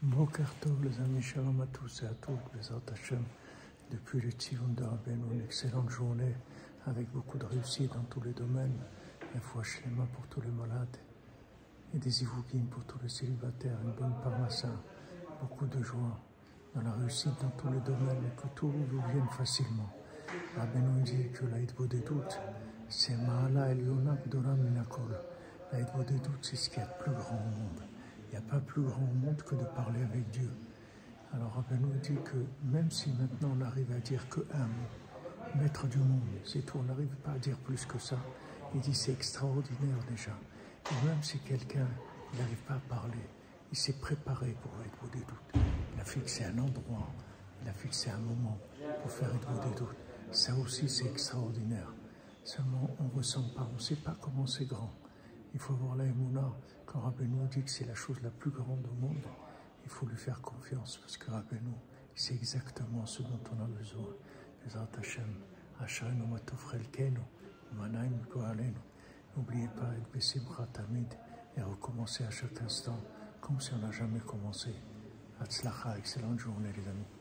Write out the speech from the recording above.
Boker Tov, les amis, shalom à tous et à toutes, Bezrat Hashem, depuis le Tzivon de Rabbeinu, une excellente journée, avec beaucoup de réussite dans tous les domaines, un foie shlema pour tous les malades, et des ivougines pour tous les célibataires, une bonne parmassa, beaucoup de joie, dans la réussite dans tous les domaines, et que tout vous vienne facilement. Rabbeinu dit que la hitbo des doutes, c'est Mahala Eliona Gdola Minakol. La hitbo des doutes, c'est ce qu'il y a de plus grand au monde. Il n'y a pas plus grand au monde que de parler avec Dieu. Alors Rabbeinu dit que même si maintenant on arrive à dire que un mot, maître du monde, c'est tout, on n'arrive pas à dire plus que ça, il dit c'est extraordinaire déjà. Et même si quelqu'un n'arrive pas à parler, il s'est préparé pour être des doutes. Il a fixé un endroit, il a fixé un moment pour faire être des doutes. Ça aussi c'est extraordinaire. Seulement on ne ressent pas, on ne sait pas comment c'est grand. Il faut voir la Emouna, quand Rabbeinu dit que c'est la chose la plus grande au monde, il faut lui faire confiance, parce que Rabbeinu, il sait exactement ce dont on a besoin. Bezrat Hashem, Asherenu ma tofrel kenu, Manaim koalenu. N'oubliez pas être besimcha tamid et recommencer à chaque instant, comme si on n'a jamais commencé. Hatzlacha, excellente journée les amis.